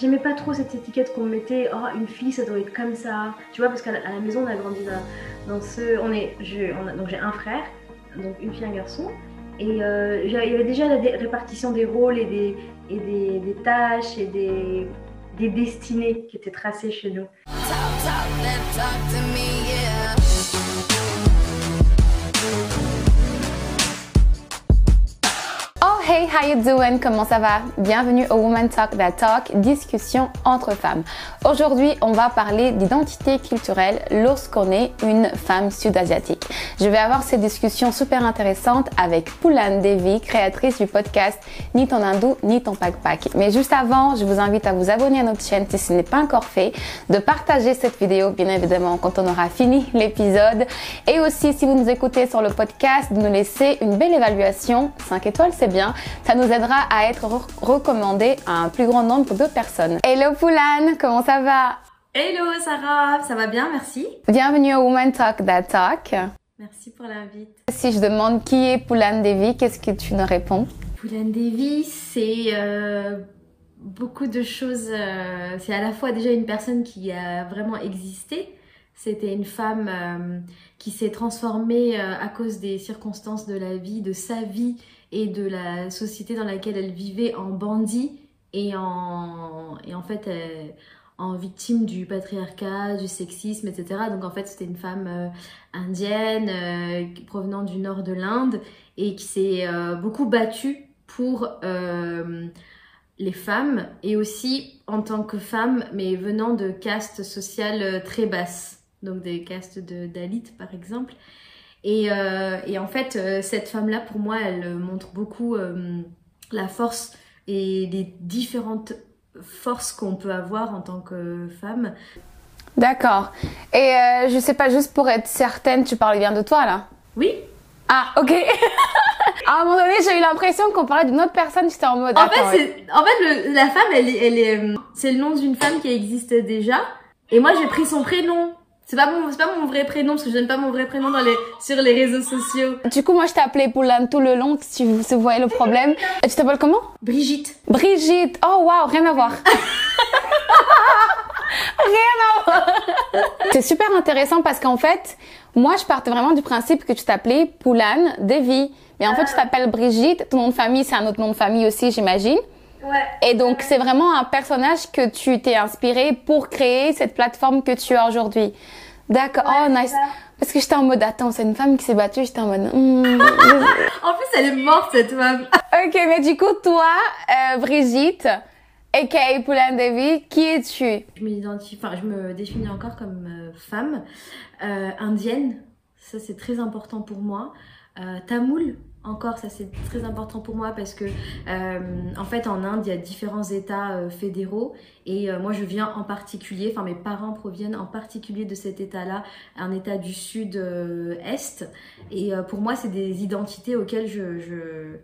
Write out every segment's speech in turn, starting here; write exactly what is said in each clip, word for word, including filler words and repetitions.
J'aimais pas trop cette étiquette qu'on mettait, oh une fille ça doit être comme ça, tu vois, parce qu'à la maison on a grandi dans ce, on est, je, on a, donc j'ai un frère, donc une fille et un garçon, et euh, il y avait déjà la dé répartition des rôles et des, et des, des tâches et des, des destinées qui étaient tracées chez nous. Hey, how you doing? Comment ça va? Bienvenue au Women Talk That Talk, discussion entre femmes. Aujourd'hui, on va parler d'identité culturelle lorsqu'on est une femme sud-asiatique. Je vais avoir cette discussion super intéressante avec Poulan Devi, créatrice du podcast Ni ton hindou, ni ton pack pack. Mais juste avant, je vous invite à vous abonner à notre chaîne si ce n'est pas encore fait, de partager cette vidéo, bien évidemment, quand on aura fini l'épisode. Et aussi, si vous nous écoutez sur le podcast, de nous laisser une belle évaluation. cinq étoiles, c'est bien. Ça nous aidera à être re recommandé à un plus grand nombre de personnes. Hello Poulan, comment ça va? Hello Sarah, ça va bien, merci. Bienvenue au Women Talk That Talk. Merci pour l'invite. Si je demande qui est Poulan Devi, qu'est-ce que tu nous réponds? Poulan Devi, c'est euh, beaucoup de choses. Euh, c'est à la fois déjà une personne qui a vraiment existé. C'était une femme euh, qui s'est transformée euh, à cause des circonstances de la vie, de sa vie et de la société dans laquelle elle vivait en bandit et en, et en fait euh, en victime du patriarcat, du sexisme, et cetera. Donc en fait c'était une femme euh, indienne euh, provenant du nord de l'Inde et qui s'est euh, beaucoup battue pour euh, les femmes et aussi en tant que femme mais venant de castes sociales très basses. Donc des castes de Dalit par exemple. Et, euh, et en fait, euh, cette femme-là, pour moi, elle montre beaucoup euh, la force et les différentes forces qu'on peut avoir en tant que femme. D'accord. Et euh, je sais pas, juste pour être certaine, tu parles bien de toi là? Oui. Ah, ok. À un moment donné, j'ai eu l'impression qu'on parlait d'une autre personne, j'étais en mode... En fait, ouais. en fait le, la femme, elle, elle est, c'est le nom d'une femme qui existe déjà. Et moi, j'ai pris son prénom. C'est pas mon, c'est pas mon vrai prénom parce que je donne pas mon vrai prénom dans les, sur les réseaux sociaux. Du coup, moi, je t'ai appelé Poulan tout le long si tu voyais le problème. Et tu t'appelles comment? Brigitte. Brigitte. Oh waouh, rien à voir. Rien à voir. C'est super intéressant parce qu'en fait, moi, je partais vraiment du principe que tu t'appelais Poulan Devi, mais en fait, tu t'appelles Brigitte. Ton nom de famille, c'est un autre nom de famille aussi, j'imagine. Ouais. Et donc, c'est vraiment un personnage que tu t'es inspiré pour créer cette plateforme que tu as aujourd'hui. D'accord, ouais, oh nice. Parce que j'étais en mode, attends, c'est une femme qui s'est battue, j'étais en mode... Mm. En plus, elle est morte, cette femme. Ok, mais du coup, toi, euh, Brigitte, aka Poulan Devi, qui es-tu? Je m'identifie, enfin, je me définis encore comme euh, femme euh, indienne, ça c'est très important pour moi, euh, tamoule. Encore, ça c'est très important pour moi parce que euh, en fait en Inde il y a différents états euh, fédéraux et euh, moi je viens en particulier, enfin mes parents proviennent en particulier de cet état là, un état du sud euh, est et euh, pour moi c'est des identités auxquelles je, je,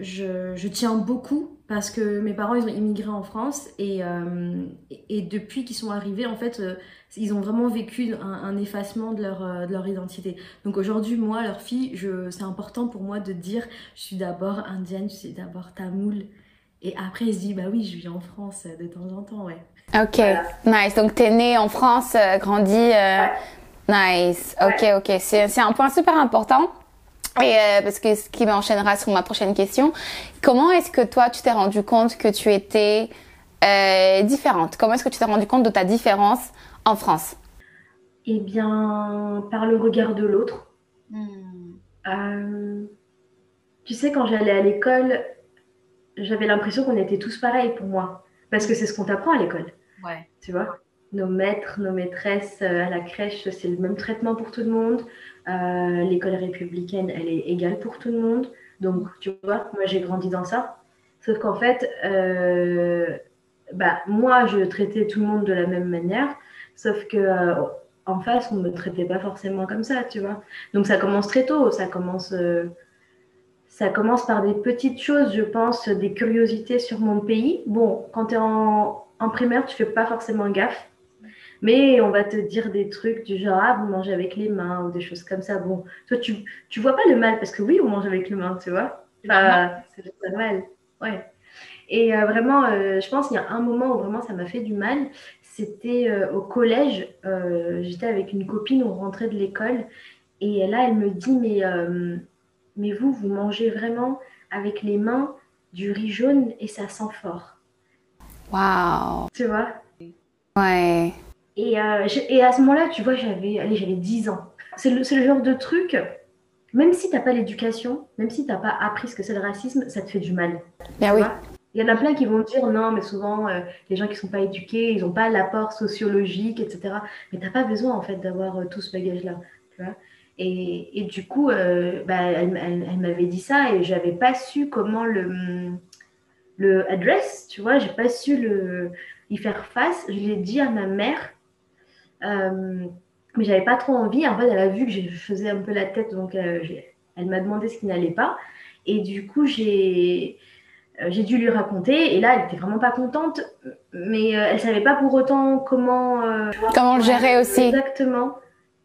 je, je tiens beaucoup parce que mes parents ils ont immigré en France et, euh, et depuis qu'ils sont arrivés en fait euh, ils ont vraiment vécu un, un effacement de leur, euh, de leur identité. Donc aujourd'hui, moi, leur fille, c'est important pour moi de dire je suis d'abord indienne, je suis d'abord tamoule. Et après, ils se disent bah oui, je vis en France de temps en temps, ouais. Ok, voilà. Nice. Donc t'es née en France, euh, grandie. Euh... Ouais. Nice. Ok, ouais. Ok. C'est un point super important. Et euh, parce que ce qui m'enchaînera sur ma prochaine question, comment est-ce que toi, tu t'es rendu compte que tu étais euh, différente? Comment est-ce que tu t'es rendu compte de ta différence en France? Eh bien, par le regard de l'autre. Mmh. Euh, tu sais, quand j'allais à l'école, j'avais l'impression qu'on était tous pareils pour moi. Parce que c'est ce qu'on t'apprend à l'école. Ouais. Tu vois, nos maîtres, nos maîtresses, euh, à la crèche, c'est le même traitement pour tout le monde. Euh, l'école républicaine, elle est égale pour tout le monde. Donc, tu vois, moi, j'ai grandi dans ça. Sauf qu'en fait, euh, bah, moi, je traitais tout le monde de la même manière. Sauf que euh, en face, on ne me traitait pas forcément comme ça, tu vois. Donc ça commence très tôt, ça commence, euh, ça commence par des petites choses, je pense, des curiosités sur mon pays. Bon, quand tu es en, en primaire, tu ne fais pas forcément gaffe, mais on va te dire des trucs du genre « Ah, vous mangez avec les mains » ou des choses comme ça. Bon, toi, tu ne vois pas le mal parce que oui, on mange avec les mains, tu vois. Enfin, c'est pas mal, ouais. Et euh, vraiment, euh, je pense qu'il y a un moment où vraiment ça m'a fait du mal. C'était euh, au collège. Euh, j'étais avec une copine, on rentrait de l'école. Et là, elle me dit, mais, euh, mais vous, vous mangez vraiment avec les mains du riz jaune et ça sent fort. Waouh. Tu vois? Ouais. Et, euh, je, et à ce moment-là, tu vois, j'avais, allez, j'avais dix ans. C'est le, c'est le genre de truc, même si tu n'as pas l'éducation, même si tu n'as pas appris ce que c'est le racisme, ça te fait du mal. Ben oui. Il y en a plein qui vont dire non, mais souvent, euh, les gens qui ne sont pas éduqués, ils n'ont pas l'apport sociologique, et cetera. Mais tu n'as pas besoin, en fait, d'avoir euh, tout ce bagage-là. Tu vois? Et, et du coup, euh, bah, elle, elle, elle m'avait dit ça et je n'avais pas su comment le, le address, tu vois, je n'ai pas su le, y faire face. Je l'ai dit à ma mère, euh, mais je n'avais pas trop envie. En fait, elle a vu que je faisais un peu la tête, donc euh, elle m'a demandé ce qui n'allait pas. Et du coup, j'ai, euh, j'ai dû lui raconter. Et là, elle n'était vraiment pas contente, mais euh, elle ne savait pas pour autant comment... Euh, vois, comment le gérer aussi. Exactement.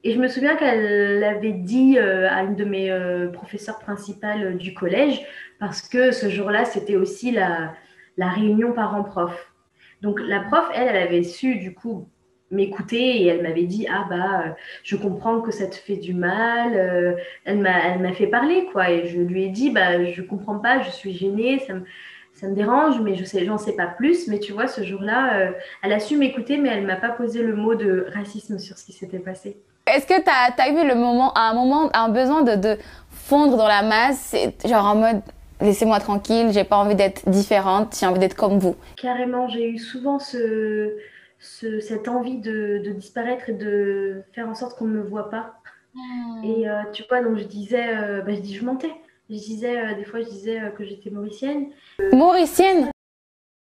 Et je me souviens qu'elle l'avait dit euh, à une de mes euh, professeurs principales euh, du collège, parce que ce jour-là, c'était aussi la, la réunion parents-prof. Donc la prof, elle, elle avait su du coup m'écouter et elle m'avait dit « Ah bah, euh, je comprends que ça te fait du mal. Euh, » Elle m'a, elle m'a fait parler, quoi. Et je lui ai dit « Bah, je comprends pas, je suis gênée, ça me, ça me dérange, mais je sais, j'en sais pas plus. » Mais tu vois, ce jour-là, euh, elle a su m'écouter, mais elle m'a pas posé le mot de racisme sur ce qui s'était passé. Est-ce que tu as eu le moment, à un moment, un besoin de, de fondre dans la masse, genre en mode « laissez-moi tranquille, j'ai pas envie d'être différente, j'ai envie d'être comme vous ». Carrément, j'ai eu souvent ce, ce, cette envie de, de disparaître et de faire en sorte qu'on ne me voit pas. Mmh. Et euh, tu vois, donc je disais, euh, bah, je, dis, je mentais. Je disais, euh, des fois je disais euh, que j'étais mauricienne. Mauricienne ?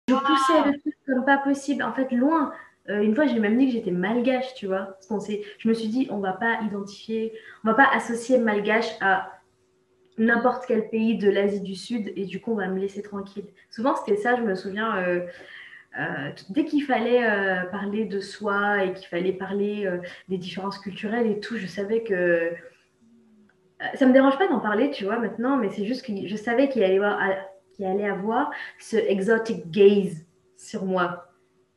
Je poussais le truc comme pas possible, en fait loin. Euh, une fois, j'ai même dit que j'étais malgache, tu vois. Parce qu'on s'est... Je me suis dit, on ne va pas identifier, on ne va pas associer malgache à n'importe quel pays de l'Asie du Sud et du coup, on va me laisser tranquille. Souvent, c'était ça, je me souviens, euh, euh, dès qu'il fallait euh, parler de soi et qu'il fallait parler euh, des différences culturelles et tout, je savais que... Ça ne me dérange pas d'en parler, tu vois, maintenant, mais c'est juste que je savais qu'il allait avoir, qu'il allait avoir ce exotic gaze sur moi.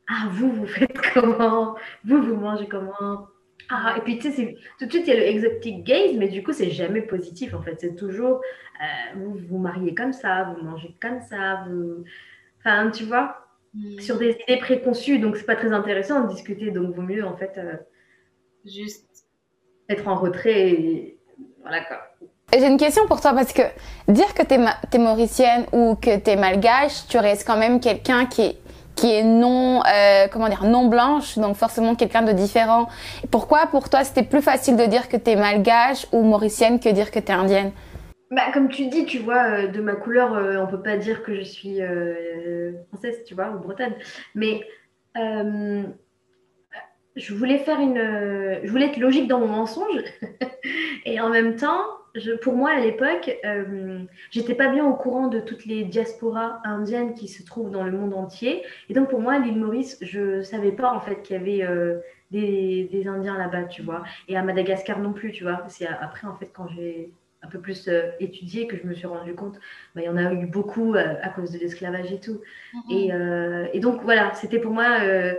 Ah, vous, vous faites comment? Vous, vous mangez comment? Ah, et puis tu sais, c'est... tout de suite, il y a le exotic gaze, mais du coup, c'est jamais positif en fait. C'est toujours, euh, vous vous mariez comme ça, vous mangez comme ça, vous. Enfin, tu vois, mm. sur des idées préconçues, donc c'est pas très intéressant de discuter, donc vaut mieux en fait euh, juste être en retrait et voilà quoi. J'ai une question pour toi parce que dire que t'es, ma... t'es mauricienne ou que t'es malgache, tu restes quand même quelqu'un qui est. qui est non, euh, comment dire, non blanche, donc forcément quelqu'un de différent. Pourquoi pour toi c'était plus facile de dire que t'es malgache ou mauricienne que dire que t'es indienne? Bah comme tu dis, tu vois, euh, de ma couleur, euh, on peut pas dire que je suis euh, française, tu vois, ou bretonne. Mais euh, je voulais faire une, euh, je voulais être logique dans mon mensonge et en même temps. Je, pour moi, à l'époque, euh, j'étais pas bien au courant de toutes les diasporas indiennes qui se trouvent dans le monde entier. Et donc, pour moi, l'île Maurice, je savais pas, en fait, qu'il y avait euh, des, des Indiens là-bas, tu vois. Et à Madagascar non plus, tu vois. C'est après, en fait, quand j'ai un peu plus euh, étudié que je me suis rendu compte, bah, y en a eu beaucoup euh, à cause de l'esclavage et tout. Mmh. Et, euh, et donc, voilà, c'était pour moi... Euh,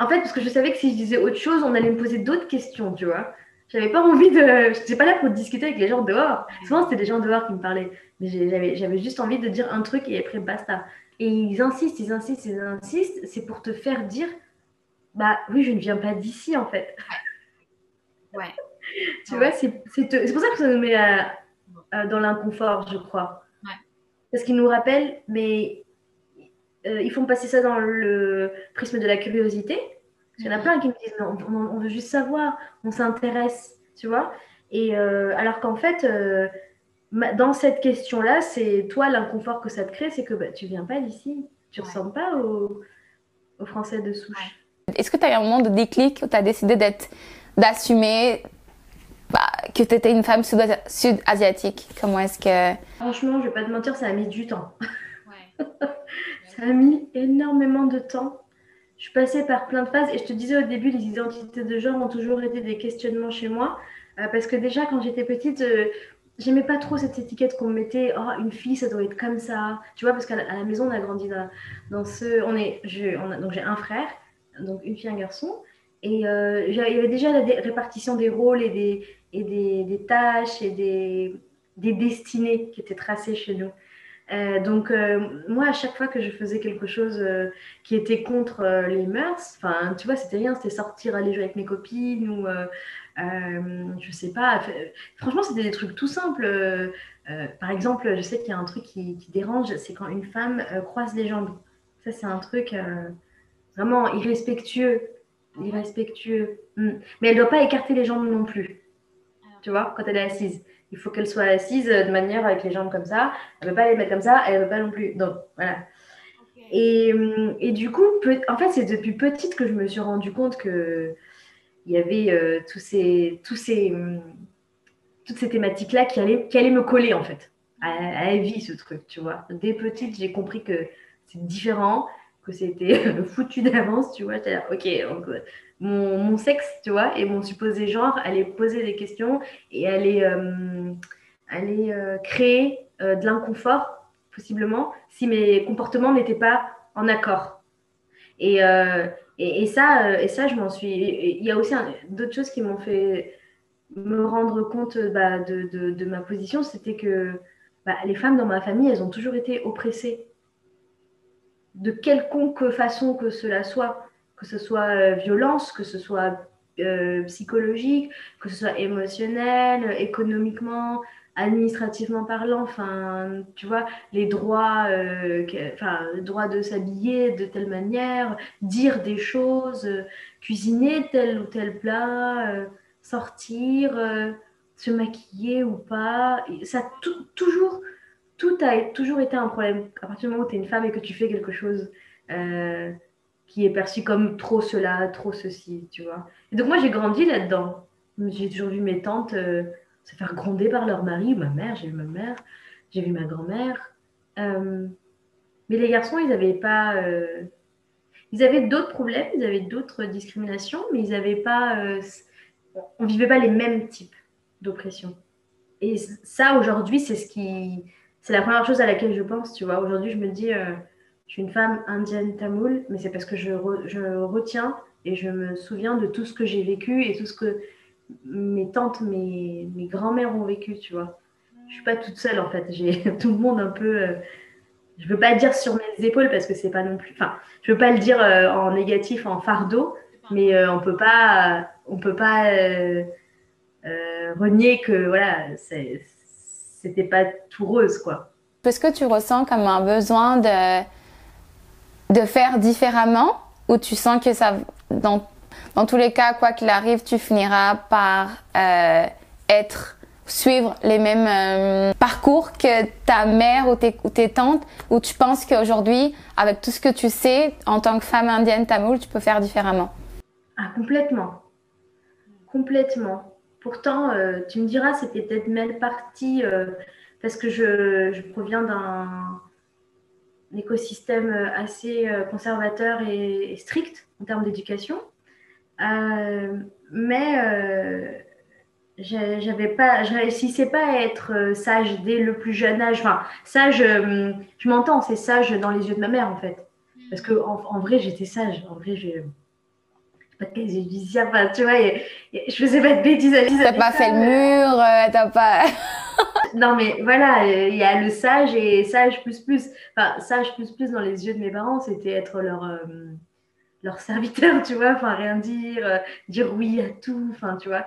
en fait, parce que je savais que si je disais autre chose, on allait me poser d'autres questions, tu vois. J'avais pas envie de... Je n'étais pas là pour discuter avec les gens dehors. Souvent, c'était des gens dehors qui me parlaient. Mais j'avais, j'avais juste envie de dire un truc et après, basta. Et ils insistent, ils insistent, ils insistent. C'est pour te faire dire, bah oui, je ne viens pas d'ici, en fait. Ouais. Tu ouais. vois, c'est, c'est, c'est pour ça que ça nous met à, à, dans l'inconfort, je crois. Ouais. Parce qu'ils nous rappellent, mais euh, ils font passer ça dans le prisme de la curiosité. Il y en a plein qui me disent non, on, on veut juste savoir, on s'intéresse, tu vois. Et euh, alors qu'en fait, euh, ma, dans cette question-là, c'est toi l'inconfort que ça te crée, c'est que bah, tu viens pas d'ici, tu ouais. ressembles pas aux au Français de souche. Ouais. Est-ce que tu as eu un moment de déclic où tu as décidé d'être, d'assumer bah, que tu étais une femme sud-asiatique? Comment est-ce que... Franchement, je vais pas te mentir, ça a mis du temps. Ouais. Ça a mis énormément de temps. Je passais par plein de phases et je te disais au début, les identités de genre ont toujours été des questionnements chez moi euh, parce que déjà quand j'étais petite, euh, j'aimais pas trop cette étiquette qu'on mettait, oh une fille ça doit être comme ça, tu vois, parce qu'à la, à la maison on a grandi dans, dans ce, on est, je, on a, donc j'ai un frère, donc une fille, un garçon, et euh, il y avait déjà la dé- répartition des rôles et des, et des, des tâches et des, des destinées qui étaient tracées chez nous. Euh, donc euh, moi à chaque fois que je faisais quelque chose euh, qui était contre euh, les mœurs, enfin tu vois c'était rien, c'était sortir aller jouer avec mes copines ou euh, euh, je sais pas, fait, franchement c'était des trucs tout simples. Euh, euh, par exemple je sais qu'il y a un truc qui, qui dérange, c'est quand une femme euh, croise les jambes, ça c'est un truc euh, vraiment irrespectueux, irrespectueux. Mm. Mais elle doit pas écarter les jambes non plus, tu vois, quand elle est assise. Il faut qu'elle soit assise de manière avec les jambes comme ça. Elle ne peut pas les mettre comme ça. Elle ne peut pas non plus. Donc, voilà. Okay. Et, et du coup, en fait, c'est depuis petite que je me suis rendu compte qu'il y avait euh, tous ces, tous ces, toutes ces thématiques-là qui allaient, qui allaient me coller, en fait, à, à la vie, ce truc, tu vois. Dès petite, j'ai compris que c'est différent, que c'était foutu d'avance, tu vois. J'étais là, OK, donc... Mon, mon sexe, tu vois, et mon supposé genre, aller poser des questions et aller, euh, aller euh, créer euh, de l'inconfort, possiblement, si mes comportements n'étaient pas en accord. Et, euh, et, et, ça, euh, et ça, je m'en suis... Il y a aussi un, d'autres choses qui m'ont fait me rendre compte bah, de, de, de ma position, c'était que bah, les femmes dans ma famille, elles ont toujours été oppressées, de quelconque façon que cela soit. Que ce soit euh, violence, que ce soit euh, psychologique, que ce soit émotionnel, économiquement, administrativement parlant, enfin, tu vois, les droits, euh, le droit de s'habiller de telle manière, dire des choses, euh, cuisiner tel ou tel plat, euh, sortir, euh, se maquiller ou pas, ça tout, toujours, tout a toujours été un problème. À partir du moment où tu es une femme et que tu fais quelque chose... Euh, qui est perçu comme trop cela, trop ceci, tu vois. Et donc moi, j'ai grandi là-dedans. J'ai toujours vu mes tantes euh, se faire gronder par leur mari, ma mère, j'ai vu ma mère, j'ai vu ma grand-mère. Euh, mais les garçons, ils n'avaient pas... Euh, ils avaient d'autres problèmes, ils avaient d'autres discriminations, mais ils n'avaient pas... Euh, on ne vivait pas les mêmes types d'oppression. Et ça, aujourd'hui, c'est ce qui... C'est la première chose à laquelle je pense, tu vois. Aujourd'hui, je me dis... Euh, Je suis une femme indienne tamoule, mais c'est parce que je, re, je retiens et je me souviens de tout ce que j'ai vécu et tout ce que mes tantes, mes, mes grands-mères ont vécu, tu vois. Je ne suis pas toute seule, en fait. J'ai tout le monde un peu... Euh, je ne veux pas dire sur mes épaules parce que c'est pas non plus... Enfin, je ne veux pas le dire euh, en négatif, en fardeau, mais euh, on ne peut pas, on peut pas euh, euh, renier que, voilà, c'est, c'était pas tout rose, quoi. Est-ce que tu ressens comme un besoin de... de faire différemment, ou tu sens que ça, dans, dans tous les cas, quoi qu'il arrive, tu finiras par euh, être, suivre les mêmes euh, parcours que ta mère ou tes, ou tes tantes, ou tu penses qu'aujourd'hui, avec tout ce que tu sais, en tant que femme indienne tamoule, tu peux faire différemment? Ah, complètement. Complètement. Pourtant, euh, tu me diras, c'était peut-être mal parti, euh, parce que je, je proviens d'un... un écosystème assez conservateur et, et strict en termes d'éducation. Euh, mais euh, j'avais pas, je réussissais pas à être sage dès le plus jeune âge. Enfin, sage, je, je m'entends, c'est sage dans les yeux de ma mère, en fait. Parce que en, en vrai, j'étais sage. En vrai, je... Pas de bêtises, tu vois, et, et je faisais pas de bêtises. T'as pas fait le mur, euh, t'as pas... Non, mais voilà, il y a le sage et sage plus plus. Enfin, sage plus plus dans les yeux de mes parents, c'était être leur, euh, leur serviteur, tu vois. Enfin, rien dire, euh, dire oui à tout, enfin, tu vois.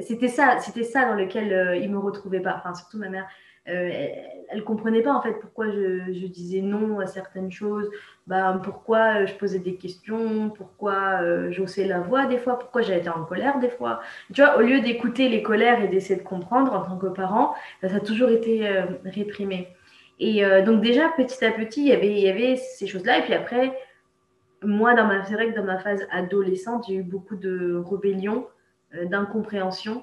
C'était ça, c'était ça dans lequel euh, ils me retrouvaient pas. Enfin, surtout ma mère, euh, elle ne comprenait pas, en fait, pourquoi je, je disais non à certaines choses. Ben, pourquoi je posais des questions, pourquoi euh, j'haussais la voix des fois, pourquoi j'étais en colère des fois. Tu vois, au lieu d'écouter les colères et d'essayer de comprendre en tant que parent, ben, ça a toujours été euh, réprimé. Et euh, donc déjà, petit à petit, il y avait, il y avait ces choses-là. Et puis après, moi, dans ma, c'est vrai que dans ma phase adolescente, j'ai eu beaucoup de rébellion, euh, d'incompréhension.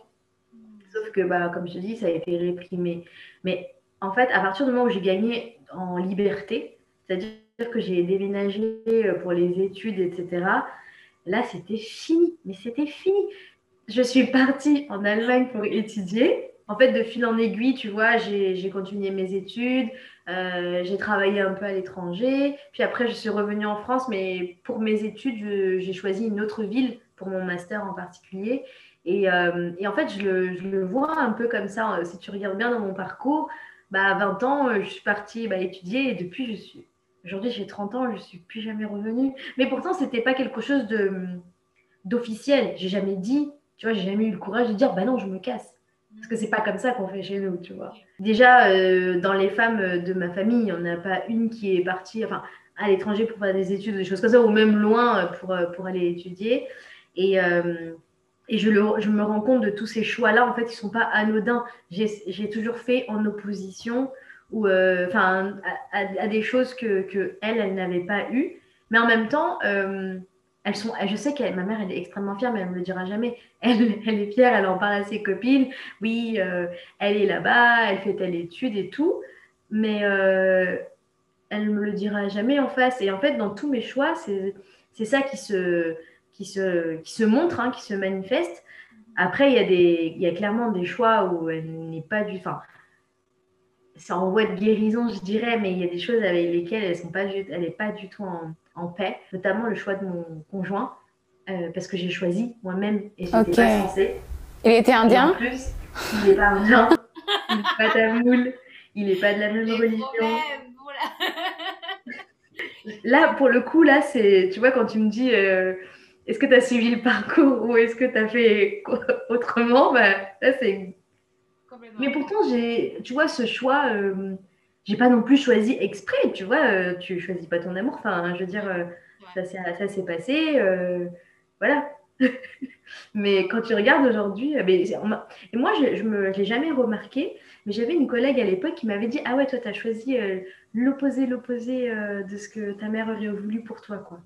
Sauf que, bah, comme je te dis, ça a été réprimé. Mais en fait, à partir du moment où j'ai gagné en liberté, c'est-à-dire que j'ai déménagé pour les études, et cetera. Là, c'était fini. Mais c'était fini. Je suis partie en Allemagne pour étudier, en fait, de fil en aiguille, tu vois, j'ai, j'ai continué mes études, euh, j'ai travaillé un peu à l'étranger. Puis après, je suis revenue en France, mais pour mes études, je, j'ai choisi une autre ville pour mon master en particulier. Et, euh, et en fait, je le, je le vois un peu comme ça. Si tu regardes bien dans mon parcours, bah, à vingt ans, je suis partie bah, étudier et depuis, je suis... Aujourd'hui, j'ai trente ans, je ne suis plus jamais revenue. Mais pourtant, ce n'était pas quelque chose de, d'officiel. Je n'ai jamais dit, tu vois, je n'ai jamais eu le courage de dire « bah non, je me casse ». Parce que ce n'est pas comme ça qu'on fait chez nous, tu vois. Déjà, euh, dans les femmes de ma famille, il n'y en a pas une qui est partie enfin, à l'étranger pour faire des études, des choses comme ça, ou même loin pour, pour aller étudier. Et, euh, et je, le, je me rends compte de tous ces choix-là, en fait, ils ne sont pas anodins. J'ai, j'ai toujours fait en opposition... ou enfin euh, à, à des choses que que elle elle n'avait pas eues, mais en même temps euh, elles sont je sais que ma mère elle est extrêmement fière, mais elle me le dira jamais, elle elle est fière, elle en parle à ses copines, oui euh, elle est là-bas, elle fait telle étude et tout, mais euh, elle me le dira jamais en face. Et en fait, dans tous mes choix, c'est c'est ça qui se qui se qui se montre, hein, qui se manifeste. Après, il y a des il y a clairement des choix où elle n'est pas du enfin c'est en voie de guérison, je dirais, mais il y a des choses avec lesquelles elle sont pas, elle n'est pas du tout en, en paix, notamment le choix de mon conjoint, euh, parce que j'ai choisi moi-même et je n'étais okay. pas censée. Il était indien ? Et en plus, il n'est pas indien, il n'est pas tamoul, il n'est pas de la même Les religion. Problèmes. Là, pour le coup, là, c'est, tu vois, quand tu me dis euh, est-ce que tu as suivi le parcours ou est-ce que tu as fait autrement, bah, là, c'est. Mais pourtant, j'ai, tu vois, ce choix, euh, j'ai pas non plus choisi exprès, tu vois, euh, tu choisis pas ton amour, enfin, je veux dire, euh, ouais. ça, ça s'est passé, euh, voilà. Mais quand tu regardes aujourd'hui, euh, mais, et moi, je, je me, je l'ai jamais remarqué, mais j'avais une collègue à l'époque qui m'avait dit, ah ouais, toi, t'as choisi euh, l'opposé, l'opposé euh, de ce que ta mère aurait voulu pour toi, quoi.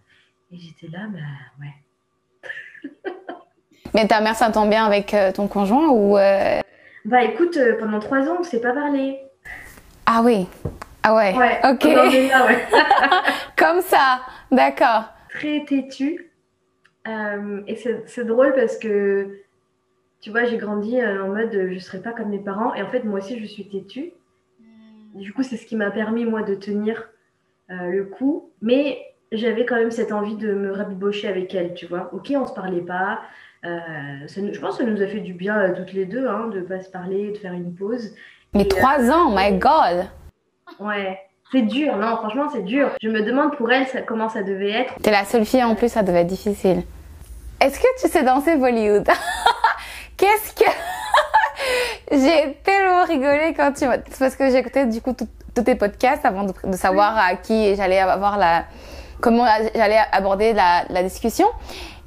Et j'étais là, bah, ouais. Mais ta mère s'entend bien avec euh, ton conjoint ou... Euh... Bah écoute, euh, pendant trois ans, on ne s'est pas parlé. Ah oui, ah ouais, ouais. Ok. Déjà, ouais. Comme ça, d'accord. Très têtu. Euh, et c'est, c'est drôle parce que, tu vois, j'ai grandi euh, en mode euh, je ne serai pas comme mes parents. Et en fait, moi aussi, je suis têtue. Du coup, c'est ce qui m'a permis, moi, de tenir euh, le coup. Mais j'avais quand même cette envie de me rabibocher avec elle, tu vois. Ok, on ne se parlait pas. Euh, ça, je pense que ça nous a fait du bien euh, toutes les deux, hein, de ne pas se parler, de faire une pause. Mais trois euh, ans, my God! Ouais, c'est dur, non, franchement, c'est dur. Je me demande pour elle ça, comment ça devait être. T'es la seule fille en plus, ça devait être difficile. Est-ce que tu sais danser Bollywood? Qu'est-ce que... J'ai tellement rigolé quand tu m'as... C'est parce que j'écoutais du coup tous tes podcasts avant de, de savoir oui. à qui j'allais avoir la... Comment j'allais aborder la, la discussion.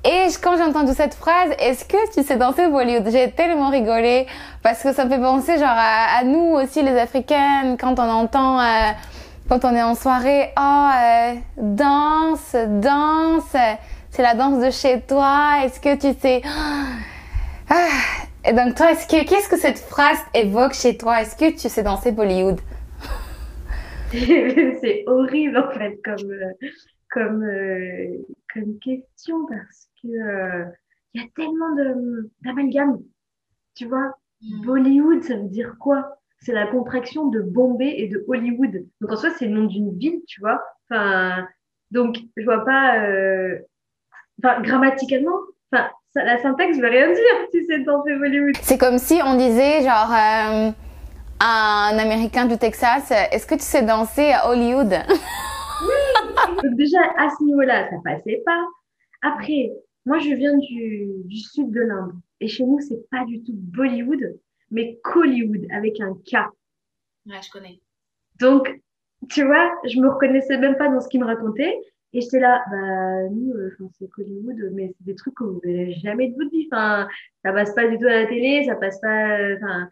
Et quand j'ai entendu cette phrase, est-ce que tu sais danser Bollywood? J'ai tellement rigolé parce que ça me fait penser genre à, à nous aussi les Africaines, quand on entend, euh, quand on est en soirée, oh euh, danse, danse, c'est la danse de chez toi, est-ce que tu sais... Ah. Et donc toi, est-ce que, qu'est-ce que cette phrase évoque chez toi? Est-ce que tu sais danser Bollywood? C'est horrible en fait comme... Comme, euh, comme question parce que euh, y a tellement de, d'amalgame, tu vois. Mm. Bollywood, ça veut dire quoi? C'est la contraction de Bombay et de Hollywood. Donc en soi, c'est le nom d'une ville, tu vois. Enfin, donc je vois pas. Euh... Enfin, grammaticalement, enfin, ça, la syntaxe ne veut rien dire. Tu sais, dans le Bollywood. C'est comme si on disait genre euh, à un Américain du Texas, est-ce que tu sais danser à Hollywood? Oui. Donc déjà, à ce niveau-là, ça passait pas. Après, moi, je viens du, du sud de l'Inde. Et chez nous, c'est pas du tout Bollywood, mais Collywood, avec un K. Ouais, je connais. Donc, tu vois, je me reconnaissais même pas dans ce qu'ils me racontaient. Et j'étais là, bah, nous, euh, c'est Collywood, mais c'est des trucs que vous verrez jamais de votre vie. Enfin, ça passe pas du tout à la télé, ça passe pas... Enfin,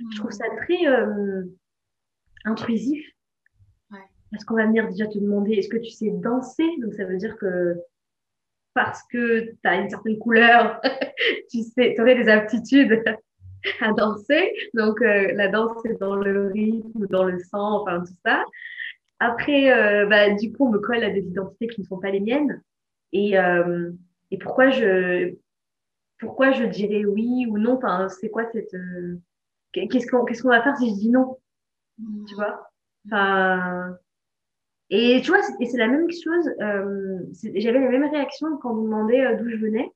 mmh. Je trouve ça très euh, intrusif. Parce qu'on va venir déjà te demander, est-ce que tu sais danser? Donc, ça veut dire que parce que tu as une certaine couleur, tu sais, t'aurais des aptitudes à danser. Donc, euh, la danse, c'est dans le rythme, dans le sang, enfin, tout ça. Après, euh, bah, du coup, on me colle à des identités qui ne sont pas les miennes. Et, euh, et pourquoi, je, pourquoi je dirais oui ou non? Enfin, c'est quoi cette, euh, qu'est-ce qu'on qu'est-ce qu'on va faire si je dis non, mmh. tu vois, enfin, et tu vois, c'est, et c'est la même chose, euh, c'est, j'avais la même réaction quand on me demandait d'où je venais,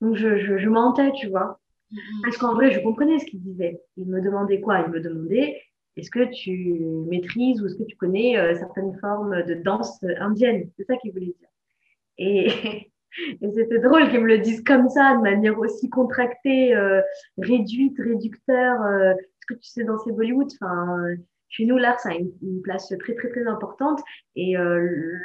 donc je, je, je mentais, tu vois, mmh. parce qu'en vrai je comprenais ce qu'il disait. Il me demandait quoi? Il me demandait est-ce que tu maîtrises ou est-ce que tu connais euh, certaines formes de danse indienne, c'est ça qu'il voulait dire. Et Et c'était drôle qu'ils me le disent comme ça, de manière aussi contractée, euh, réduite, réducteur. Euh, est-ce que tu sais danser Bollywood? Enfin, chez nous, l'art, ça a une, une place très, très, très importante. Et euh, le,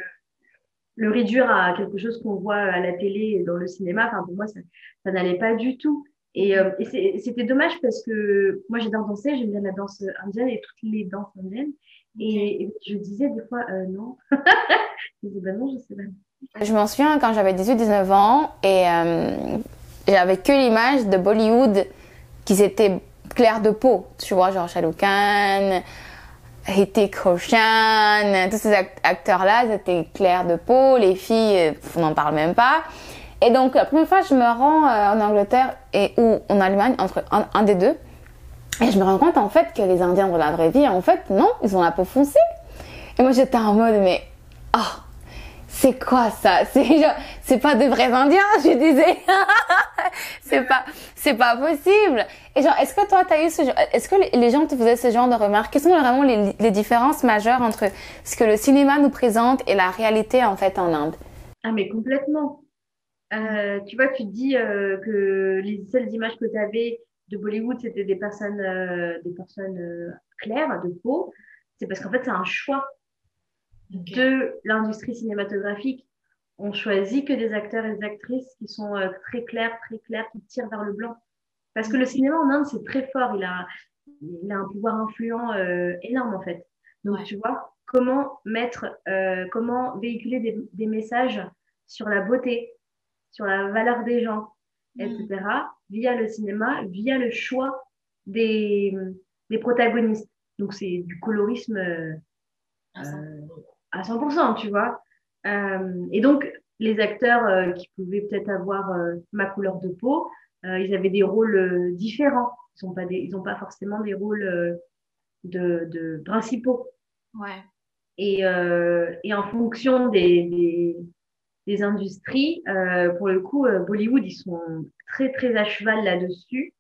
le réduire à quelque chose qu'on voit à la télé et dans le cinéma, enfin, pour moi, ça, ça n'allait pas du tout. Et, euh, et c'est, c'était dommage parce que moi, j'adore danser, j'aime bien la danse indienne et toutes les danses indiennes. Et, et je disais des fois, euh, non. Je disais, ben non, je sais pas. Je m'en souviens quand j'avais dix-huit dix-neuf ans et euh, j'avais que l'image de Bollywood qui étaient clairs de peau, tu vois, genre Shah Rukh Khan, Hrithik Roshan, tous ces acteurs-là, ils étaient clairs de peau, les filles, on n'en parle même pas. Et donc la première fois, je me rends euh, en Angleterre et, ou en Allemagne, entre un, un des deux, et je me rends compte en fait que les Indiens dans la vraie vie, en fait, non, ils ont la peau foncée. Et moi, j'étais en mode, mais... Oh, c'est quoi ça? C'est, genre, c'est pas de vrais Indiens, je disais. c'est pas, c'est pas possible. Et genre, est-ce que toi, t'as eu ce genre, est-ce que les gens te faisaient ce genre de remarques? Quelles sont vraiment les, les différences majeures entre ce que le cinéma nous présente et la réalité, en fait, en Inde? Ah, mais complètement. Euh, tu vois, tu dis euh, que les seules images que t'avais de Bollywood, c'était des personnes, euh, des personnes euh, claires, de peau. C'est parce qu'en fait, c'est un choix. Okay. De l'industrie cinématographique, on choisit que des acteurs et des actrices qui sont euh, très clairs, très clairs, qui tirent vers le blanc. Parce que le cinéma en Inde, c'est très fort. Il a, il a un pouvoir influent euh, énorme, en fait. Donc, ouais. tu vois, comment mettre, euh, comment véhiculer des, des messages sur la beauté, sur la valeur des gens, mmh. et cetera, via le cinéma, via le choix des, des protagonistes. Donc, c'est du colorisme... Euh, euh, à cent pour cent, tu vois. Euh, et donc, les acteurs euh, qui pouvaient peut-être avoir euh, ma couleur de peau, euh, ils avaient des rôles euh, différents. Ils n'ont pas, des, pas forcément des rôles euh, de, de principaux. Ouais. Et, euh, et en fonction des, des, des industries, euh, pour le coup, euh, Bollywood, ils sont très, très à cheval là-dessus.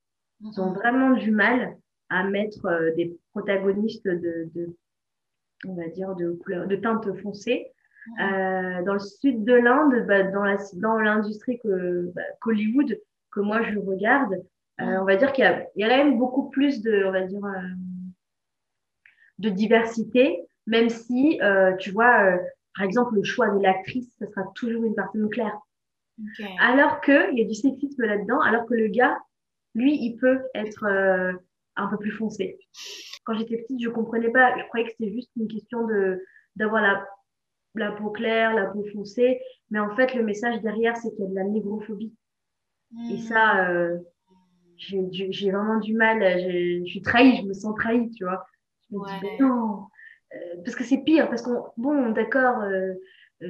Ils ont vraiment du mal à mettre euh, des protagonistes de... de on va dire, de couleur, de teinte foncée. Mmh. Euh, dans le sud de l'Inde, bah, dans, la, dans l'industrie que, bah, qu'Hollywood, que moi je regarde, mmh. euh, on va dire qu'il y a, il y a quand même beaucoup plus de, on va dire, euh, de diversité, même si, euh, tu vois, euh, par exemple, le choix de l'actrice, ça sera toujours une personne claire. Okay. Alors qu'il y a du sexisme là-dedans, alors que le gars, lui, il peut être euh, un peu plus foncé. Quand j'étais petite, je comprenais pas. Je croyais que c'était juste une question de, d'avoir la, la peau claire, la peau foncée. Mais en fait, le message derrière, c'est qu'il y a de la négrophobie. Mmh. Et ça, euh, j'ai, j'ai vraiment du mal. Je suis trahie, je me sens trahie, tu vois. Je me ouais. dis, ben non. Euh, parce que c'est pire. Parce qu'on, bon, d'accord, euh,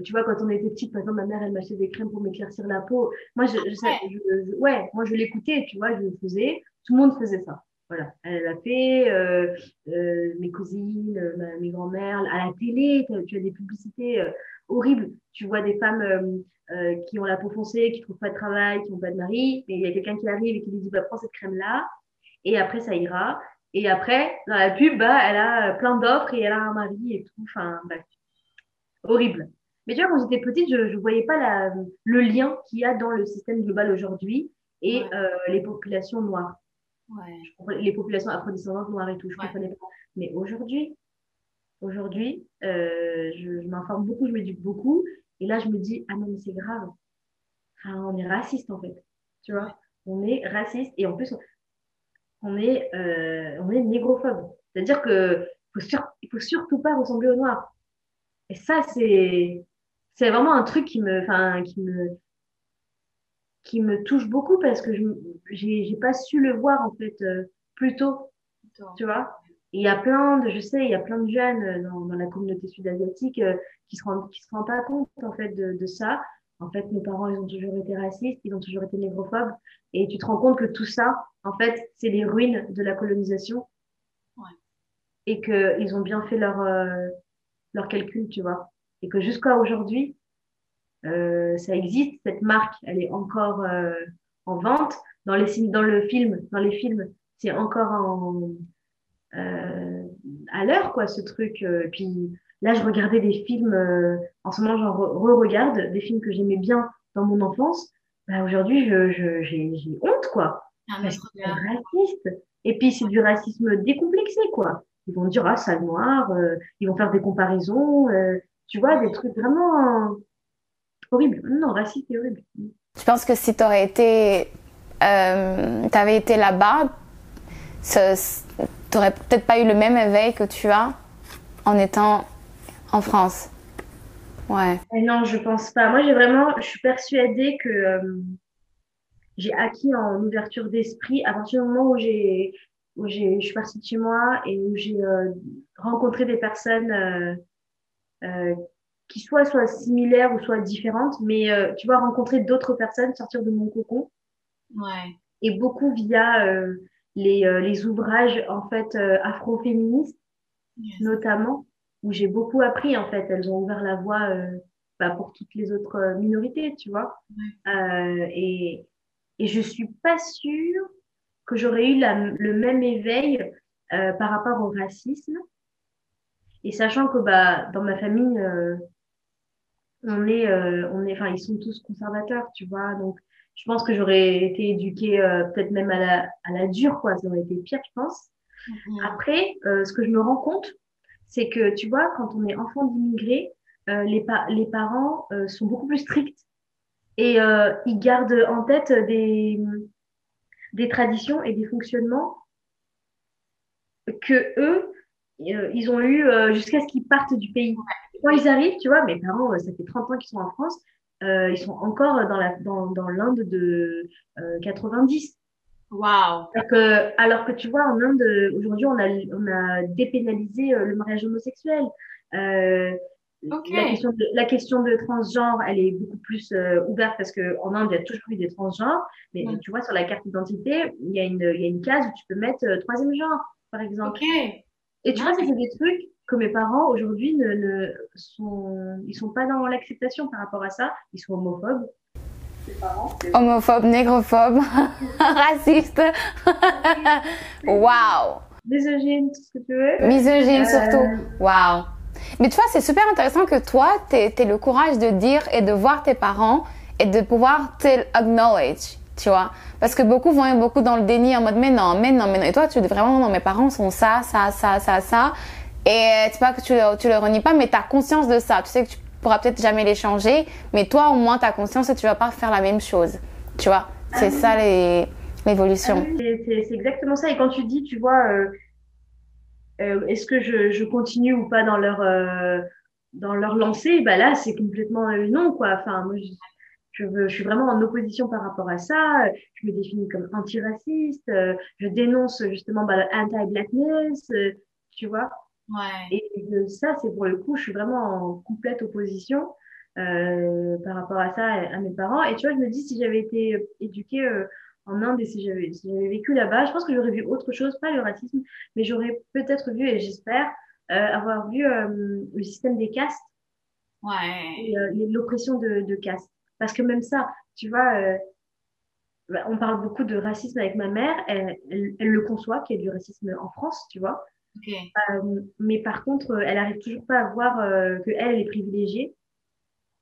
tu vois, quand on était petite, par exemple, ma mère, elle m'achetait des crèmes pour m'éclaircir la peau. Moi, je, je, je, je, ouais, moi, je l'écoutais, tu vois, je le faisais. Tout le monde faisait ça. Voilà, elle l'a fait, euh, euh, mes cousines, euh, ma, mes grand-mères, à la télé, tu as des publicités euh, horribles. Tu vois des femmes euh, euh, qui ont la peau foncée, qui ne trouvent pas de travail, qui n'ont pas de mari, et il y a quelqu'un qui arrive et qui lui dit bah, « prends cette crème-là » et après ça ira. Et après, dans la pub, bah, elle a plein d'offres et elle a un mari et tout, enfin, bah, horrible. Mais tu vois, quand j'étais petite, je ne voyais pas la, le lien qu'il y a dans le système global aujourd'hui et ouais. euh, les populations noires. Ouais. Les populations afrodescendantes, noires et tout, je ne ouais. comprenais pas. Mais aujourd'hui, aujourd'hui euh, je, je m'informe beaucoup, je m'éduque beaucoup. Et là, je me dis, ah non, mais c'est grave. Enfin, on est raciste, en fait. Tu vois, on est raciste. Et en plus, on est, euh, on est négrophobe. C'est-à-dire qu'il ne faut, sur, faut surtout pas ressembler aux noirs. Et ça, c'est, c'est vraiment un truc qui me... Qui me qui me touche beaucoup parce que je j'ai, j'ai pas su le voir en fait euh, plus tôt, tu vois. Il y a plein de, je sais, il y a plein de jeunes dans, dans la communauté sud-asiatique euh, qui se rendent qui se rendent pas compte en fait de, de ça en fait, nos parents, ils ont toujours été racistes, ils ont toujours été négrophobes. Et tu te rends compte que tout ça, en fait, c'est les ruines de la colonisation. Ouais. Et qu'ils ont bien fait leur, euh, leur calcul, tu vois. Et que jusqu'à aujourd'hui, euh, ça existe, cette marque, elle est encore euh, en vente. Dans, les, dans, le film, dans les films, c'est encore en, euh, à l'heure, quoi, ce truc. Et puis... Là, je regardais des films, euh, en ce moment, j'en re-regarde, des films que j'aimais bien dans mon enfance. Bah, aujourd'hui, je, je, j'ai, j'ai honte, quoi. Ah, mais parce que c'est raciste. Et puis, c'est du racisme décomplexé, quoi. Ils vont dire, ah, sale noir, euh, ils vont faire des comparaisons, euh, tu vois, des trucs vraiment euh, horribles. Non, raciste et horrible. Je pense que si t'aurais été, euh, t'avais été là-bas, t'aurais peut-être pas eu le même éveil que tu as en étant... en France, ouais. Et non, je pense pas. Moi, j'ai vraiment, je suis persuadée que euh, j'ai acquis en ouverture d'esprit à partir du moment où j'ai, où j'ai, je suis partie de chez moi et où j'ai euh, rencontré des personnes euh, euh, qui soit soient similaires ou soient différentes, mais euh, tu vois, rencontrer d'autres personnes, sortir de mon cocon. Ouais. Et beaucoup via euh, les euh, les ouvrages en fait euh, afro-féministes, yes, notamment, où j'ai beaucoup appris, en fait. Elles ont ouvert la voie euh, bah, pour toutes les autres minorités, tu vois. Oui. Euh, et, et je suis pas sûre que j'aurais eu la, le même éveil euh, par rapport au racisme. Et sachant que bah, dans ma famille, euh, on est, euh, on est, enfin, ils sont tous conservateurs, tu vois. Donc, je pense que j'aurais été éduquée euh, peut-être même à la, à la dure, quoi. Ça aurait été pire, je pense. Mmh. Après, euh, ce que je me rends compte, c'est que, tu vois, quand on est enfant d'immigrés, euh, les, pa- les parents euh, sont beaucoup plus stricts et euh, ils gardent en tête des, des traditions et des fonctionnements que eux, euh, ils ont eu euh, jusqu'à ce qu'ils partent du pays. Quand ils arrivent, tu vois, mes parents, ça fait trente ans qu'ils sont en France, euh, ils sont encore dans, la, dans, dans l'Inde de euh, quatre-vingt-dix. Wow. Alors que, alors que tu vois, en Inde, aujourd'hui, on a, on a dépénalisé le mariage homosexuel. Euh, okay. la, question de, la question de transgenre, elle est beaucoup plus euh, ouverte parce qu'en Inde, il y a toujours eu des transgenres. Mais mm. tu vois, sur la carte d'identité, il y a une, il y a une case où tu peux mettre euh, troisième genre, par exemple. Okay. Et tu ah, vois, c'est... c'est des trucs que mes parents, aujourd'hui, ne, ne sont, ils sont pas dans l'acceptation par rapport à ça. Ils sont homophobes. Parents, homophobe, négrophobe, raciste, waouh, misogyne, tout ce que tu veux, misogyne euh... surtout, waouh. Mais tu vois, c'est super intéressant que toi, t'aies, t'aies le courage de dire et de voir tes parents et de pouvoir t'acknowledge, tu vois, parce que beaucoup vont beaucoup dans le déni en mode mais non, mais non, mais non. Et toi, tu dis vraiment non, mes parents sont ça, ça, ça, ça, ça. Et c'est pas que tu le, tu le renies pas, mais t'as conscience de ça. Tu sais que tu pourra peut-être jamais les changer, mais toi, au moins, tu as conscience et tu vas pas faire la même chose. Tu vois, c'est ah oui. ça les... l'évolution. Ah oui, c'est, c'est exactement ça. Et quand tu dis, tu vois, euh, euh, est-ce que je, je continue ou pas dans leur, euh, dans leur lancée, bah là, c'est complètement euh, non, quoi. Enfin, moi, je, je, veux, je suis vraiment en opposition par rapport à ça. Je me définis comme antiraciste. Euh, je dénonce justement bah, l'anti-blackness, euh, tu vois. Ouais. Et ça, c'est pour le coup, je suis vraiment en complète opposition euh, par rapport à ça, à mes parents. Et tu vois, je me dis, si j'avais été éduquée euh, en Inde et si j'avais, si j'avais vécu là-bas, je pense que j'aurais vu autre chose, pas le racisme, mais j'aurais peut-être vu, et j'espère, euh, avoir vu euh, le système des castes, ouais, et euh, l'oppression de, de caste. Parce que même ça, tu vois, euh, on parle beaucoup de racisme avec ma mère, elle, elle, elle le conçoit qu'il y a du racisme en France, tu vois. Okay. Euh, mais par contre, elle n'arrive toujours pas à voir euh, qu'elle est privilégiée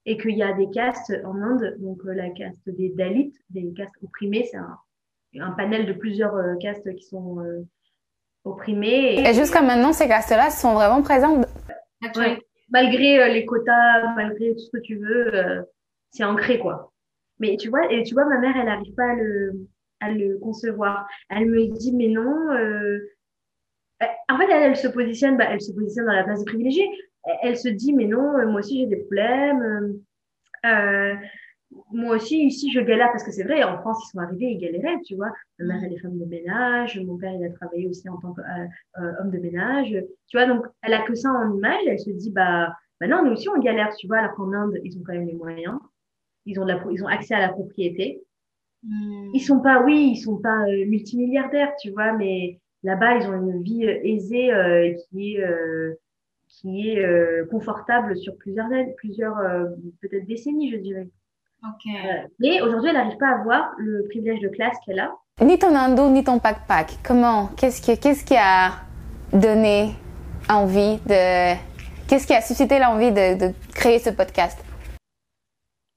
et qu'il y a des castes en Inde, donc euh, la caste des Dalits, des castes opprimées, c'est un, un panel de plusieurs euh, castes qui sont euh, opprimées. Et... et jusqu'à maintenant, ces castes-là sont vraiment présentes. Ouais. Malgré euh, les quotas, malgré tout ce que tu veux, euh, c'est ancré, quoi. Mais tu vois, et tu vois, ma mère, elle n'arrive pas à le, à le concevoir. Elle me dit, mais non. Euh, En fait, elle, elle se positionne, bah, elle se positionne dans la place des privilégiés. Elle, elle se dit, mais non, moi aussi j'ai des problèmes. Euh, moi aussi, ici, je galère parce que c'est vrai. En France, ils sont arrivés, ils galéraient, tu vois. Ma mère, elle est femme de ménage. Mon père, il a travaillé aussi en tant qu'homme de ménage. Tu vois, donc elle a que ça en image. Elle se dit, bah, bah non, nous aussi on galère, tu vois. Alors qu'en Inde, ils ont quand même les moyens. ils ont, de la, ils ont accès à la propriété. Mmh. Ils sont pas, oui, ils sont pas euh, multimilliardaires, tu vois, mais là-bas, ils ont une vie aisée euh, qui est, euh, qui est euh, confortable sur plusieurs, plusieurs euh, peut-être décennies, je dirais. Okay. Euh, mais aujourd'hui, elle n'arrive pas à voir le privilège de classe qu'elle a. Ni ton hindou, ni ton pack pack. Comment, qu'est-ce qui, qu'est-ce qui a donné envie de, qu'est-ce qui a suscité l'envie de, de créer ce podcast?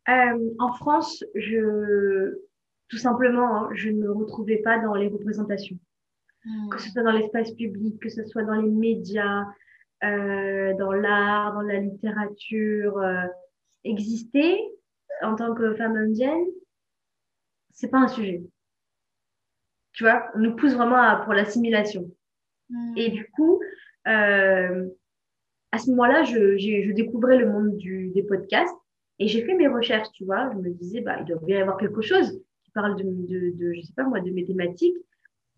Euh, en France, je, tout simplement, hein, je ne me retrouvais pas dans les représentations. Mmh. Que ce soit dans l'espace public, que ce soit dans les médias, euh, dans l'art, dans la littérature. Euh, exister en tant que femme indienne, c'est pas un sujet. Tu vois, on nous pousse vraiment à, pour l'assimilation. Mmh. Et du coup, euh, à ce moment-là, je, je, je découvrais le monde du, des podcasts. Et j'ai fait mes recherches, tu vois. Je me disais, bah, il doit bien y avoir quelque chose qui parle de, de, de je sais pas moi, de mes thématiques.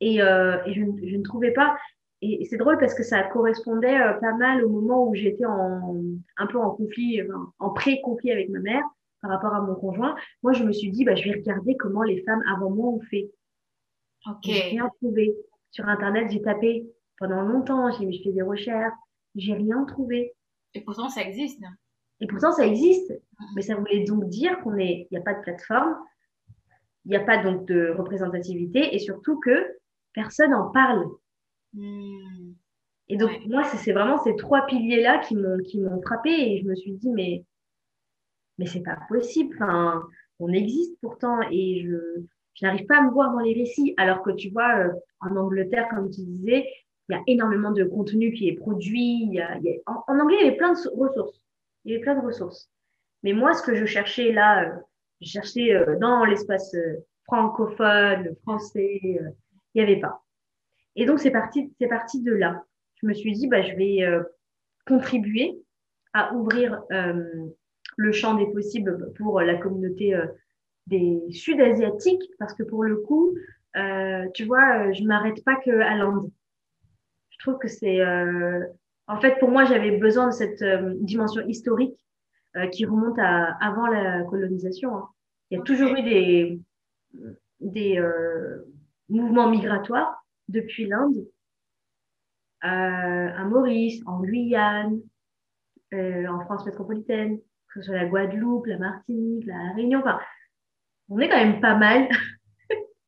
Et, euh, et je, je ne trouvais pas. Et, et c'est drôle parce que ça correspondait euh, pas mal au moment où j'étais en, un peu en conflit, enfin, en pré-conflit avec ma mère par rapport à mon conjoint. Moi, je me suis dit, bah, je vais regarder comment les femmes avant moi ont fait. Okay. J'ai rien trouvé. Sur Internet, j'ai tapé pendant longtemps, j'ai, j'ai fait des recherches, j'ai rien trouvé. Et pourtant, ça existe. Hein. Et pourtant, ça existe. Mais ça voulait donc dire qu'on est, il n'y a pas de plateforme, il n'y a pas donc de représentativité et surtout que personne n'en parle. Mmh. Et donc, ouais. Moi, c'est, c'est vraiment ces trois piliers-là qui m'ont, qui m'ont frappée et je me suis dit, mais, mais c'est pas possible. Enfin, on existe pourtant et je, je n'arrive pas à me voir dans les récits. Alors que tu vois, euh, en Angleterre, comme tu disais, il y a énormément de contenu qui est produit. Y a, y a, en, en anglais, il y avait plein de ressources. Il y avait plein de ressources. Mais moi, ce que je cherchais là, euh, je cherchais euh, dans l'espace euh, francophone, français, euh, il n'y avait pas. Et donc, c'est parti, c'est parti de là. Je me suis dit, bah, je vais euh, contribuer à ouvrir euh, le champ des possibles pour la communauté euh, des Sud-Asiatiques, parce que pour le coup, euh, tu vois, je ne m'arrête pas qu'à l'Inde. Je trouve que c'est... Euh, en fait, pour moi, j'avais besoin de cette euh, dimension historique euh, qui remonte à avant la colonisation. Hein. Il y a okay. toujours eu des, des euh, mouvements migratoires depuis l'Inde, euh, à Maurice, en Guyane, euh, en France métropolitaine, que ce soit la Guadeloupe, la Martinique, la Réunion. Enfin, on est quand même pas mal,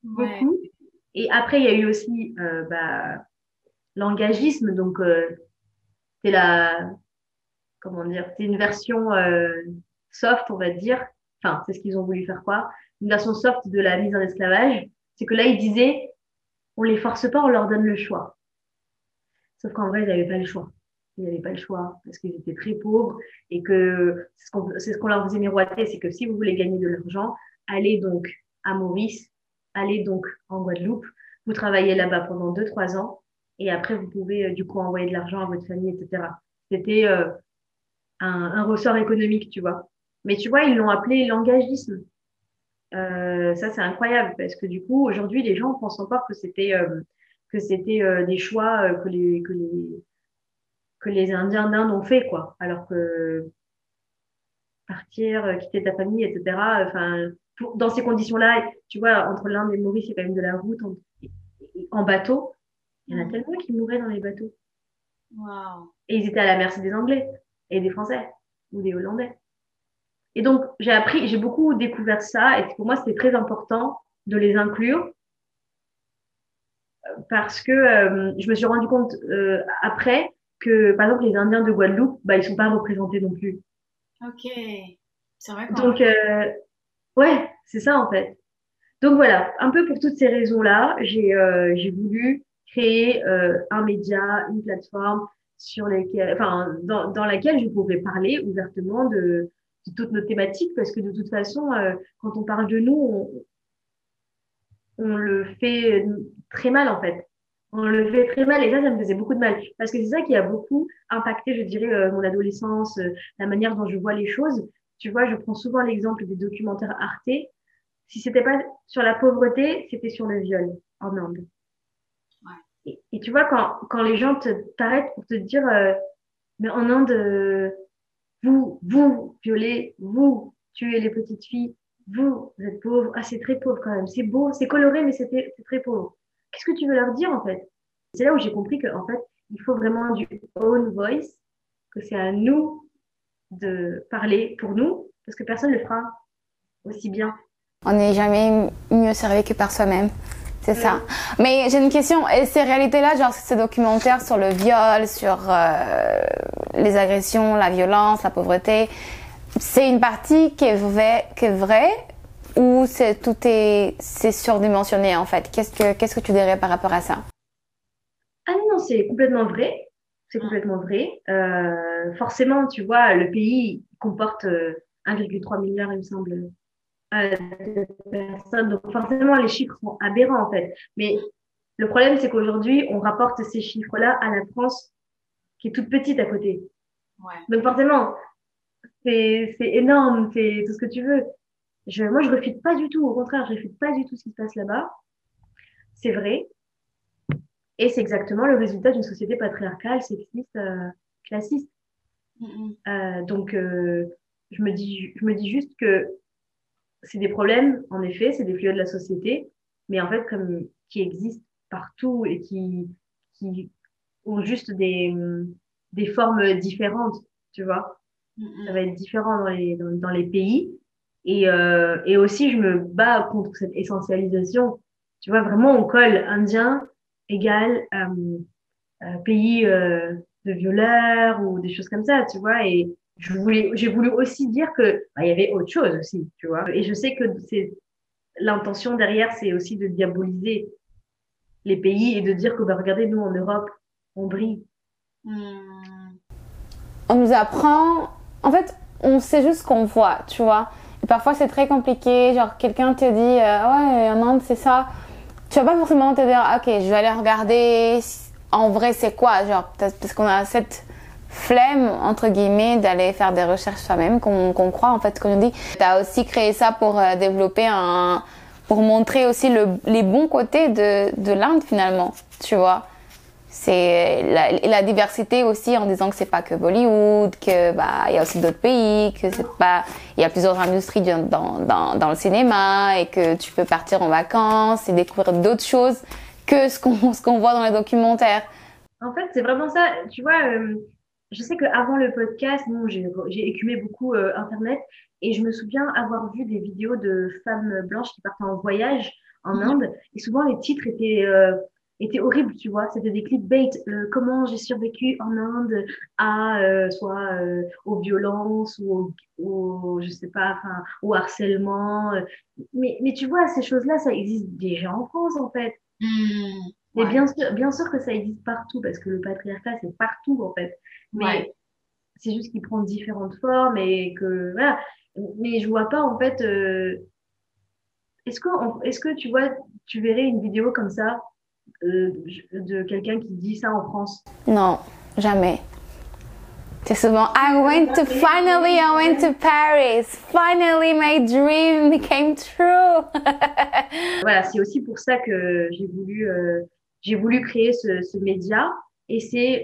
beaucoup. Ouais. Et après, il y a eu aussi euh, bah, l'engagisme, donc... Euh, c'est la, comment dire, c'est une version euh, soft, on va dire. Enfin, c'est ce qu'ils ont voulu faire quoi. Une version soft de la mise en esclavage. C'est que là, ils disaient, on les force pas, on leur donne le choix. Sauf qu'en vrai, ils n'avaient pas le choix. Ils n'avaient pas le choix parce qu'ils étaient très pauvres et que c'est ce qu'on, c'est ce qu'on leur faisait miroiter, c'est que si vous voulez gagner de l'argent, allez donc à Maurice, allez donc en Guadeloupe, vous travaillez là-bas pendant deux, trois ans. Et après, vous pouvez euh, du coup envoyer de l'argent à votre famille, et cetera. C'était euh, un, un ressort économique, tu vois. Mais tu vois, ils l'ont appelé l'engagisme. Euh, ça, c'est incroyable parce que du coup, aujourd'hui, les gens pensent encore que c'était euh, que c'était euh, des choix euh, que les que les que les Indiens d'Inde ont fait, quoi. Alors que partir, euh, quitter ta famille, et cetera. Enfin, pour, dans ces conditions-là, tu vois, entre l'Inde et Maurice, il y a quand même de la route en, en bateau. Il y en a tellement qui mouraient dans les bateaux. Wow. Et ils étaient à la merci des Anglais et des Français ou des Hollandais. Et donc, j'ai appris, j'ai beaucoup découvert ça. Et pour moi, c'était très important de les inclure parce que euh, je me suis rendu compte euh, après que, par exemple, les Indiens de Guadeloupe, bah, ils sont pas représentés non plus. Ok. C'est vrai. Donc, euh, ouais, c'est ça en fait. Donc voilà, un peu pour toutes ces raisons-là, j'ai, euh, j'ai voulu créer euh, un média, une plateforme sur lesquelles, enfin, dans, dans laquelle je pouvais parler ouvertement de, de toutes nos thématiques parce que de toute façon, euh, quand on parle de nous, on, on le fait très mal en fait. On le fait très mal et ça, ça me faisait beaucoup de mal parce que c'est ça qui a beaucoup impacté, je dirais, euh, mon adolescence, euh, la manière dont je vois les choses. Tu vois, je prends souvent l'exemple des documentaires Arte. Si c'était pas sur la pauvreté, c'était sur le viol en Inde. Et, et tu vois, quand, quand les gens te, t'arrêtent pour te dire, euh, mais en Inde, euh, vous, vous violez, vous tuer les petites filles. Vous, vous êtes pauvres. Ah, c'est très pauvre quand même. C'est beau, c'est coloré, mais c'est très pauvre. Qu'est-ce que tu veux leur dire, en fait? C'est là où j'ai compris qu'en fait, il faut vraiment du own voice, que c'est à nous de parler pour nous, parce que personne ne le fera aussi bien. On n'est jamais mieux servi que par soi-même. C'est oui. ça. Mais j'ai une question. Et ces réalités-là, genre ces documentaires sur le viol, sur euh, les agressions, la violence, la pauvreté, c'est une partie qui est vraie, qui est vraie ou c'est tout est c'est surdimensionné en fait? Qu'est-ce que qu'est-ce que tu dirais par rapport à ça? Ah non, c'est complètement vrai. C'est complètement vrai. Euh, forcément, tu vois, le pays comporte un virgule trois milliard, il me semble, de personnes. Donc forcément, les chiffres sont aberrants en fait. Mais le problème, c'est qu'aujourd'hui, on rapporte ces chiffres-là à la France, qui est toute petite à côté. Ouais. Donc forcément, c'est c'est énorme, c'est tout ce que tu veux. Je, moi, je refuse pas du tout. Au contraire, je refuse pas du tout ce qui se passe là-bas. C'est vrai. Et c'est exactement le résultat d'une société patriarcale, sexiste, euh, classiste. Mm-hmm. euh, donc, euh, je me dis, je me dis juste que c'est des problèmes, en effet, c'est des fléaux de la société, mais en fait, comme qui existent partout et qui qui ont juste des des formes différentes, tu vois. Mm-hmm. Ça va être différent dans les dans, dans les pays. Et euh, et aussi, je me bats contre cette essentialisation. Tu vois, vraiment, on colle indien égal euh, euh, pays euh, de violeurs ou des choses comme ça, tu vois. Et je voulais, j'ai voulu aussi dire que bah, y avait autre chose aussi, tu vois. Et je sais que c'est l'intention derrière, c'est aussi de diaboliser les pays et de dire que bah, regardez, nous en Europe, on brille. Mmh. On nous apprend, en fait, on sait juste ce qu'on voit, tu vois. Et parfois, c'est très compliqué. Genre, quelqu'un te dit, euh, ouais, en Inde, c'est ça. Tu vas pas forcément te dire, ok, je vais aller regarder en vrai c'est quoi, genre, parce qu'on a cette flemme, entre guillemets, d'aller faire des recherches soi-même, qu'on, qu'on croit, en fait, qu'on nous dit. T'as aussi créé ça pour euh, développer un, pour montrer aussi le, les bons côtés de, de l'Inde, finalement, tu vois. C'est la, la diversité aussi, en disant que c'est pas que Bollywood, que bah il y a aussi d'autres pays, que c'est pas, il y a plusieurs industries dans dans dans le cinéma et que tu peux partir en vacances et découvrir d'autres choses que ce qu'on ce qu'on voit dans les documentaires. En fait, c'est vraiment ça, tu vois. Euh, je sais que avant le podcast, bon, j'ai j'ai écumé beaucoup euh, internet et je me souviens avoir vu des vidéos de femmes blanches qui partaient en voyage en Inde et souvent les titres étaient euh, était horrible, tu vois, c'était des clickbait, euh, comment j'ai survécu en Inde à euh, soit euh, aux violences ou au, au je sais pas, enfin au harcèlement, mais mais tu vois ces choses-là ça existe déjà en France en fait. Mmh, ouais. Et bien sûr bien sûr que ça existe partout parce que le patriarcat c'est partout en fait. Mais ouais. C'est juste qu'il prend différentes formes et que voilà, mais je vois pas en fait euh, est-ce que on, est-ce que tu vois tu verrais une vidéo comme ça Euh, de quelqu'un qui dit ça en France? Non, jamais. C'est souvent I went to finally I went to Paris. Finally my dream became true. Voilà, c'est aussi pour ça que j'ai voulu euh, j'ai voulu créer ce, ce média et c'est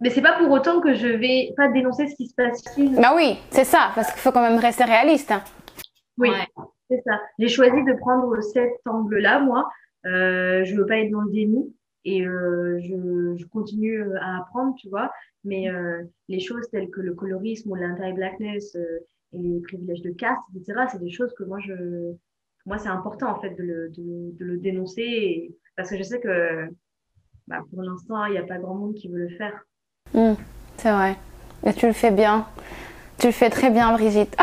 mais c'est pas pour autant que je vais pas dénoncer ce qui se passe. Bah oui, c'est ça parce qu'il faut quand même rester réaliste. Hein. Oui, ouais. C'est ça. J'ai choisi de prendre cet angle-là moi. Euh, je veux pas être dans le déni et euh, je, je continue à apprendre, tu vois, mais euh, les choses telles que le colorisme ou l'anti-blackness euh, et les privilèges de caste, et cetera, c'est des choses que moi, je, pour moi, c'est important, en fait, de le, de, de le dénoncer et, parce que je sais que bah, pour l'instant, il n'y a pas grand monde qui veut le faire. Mmh, c'est vrai. Et tu le fais bien. Tu le fais très bien, Brigitte.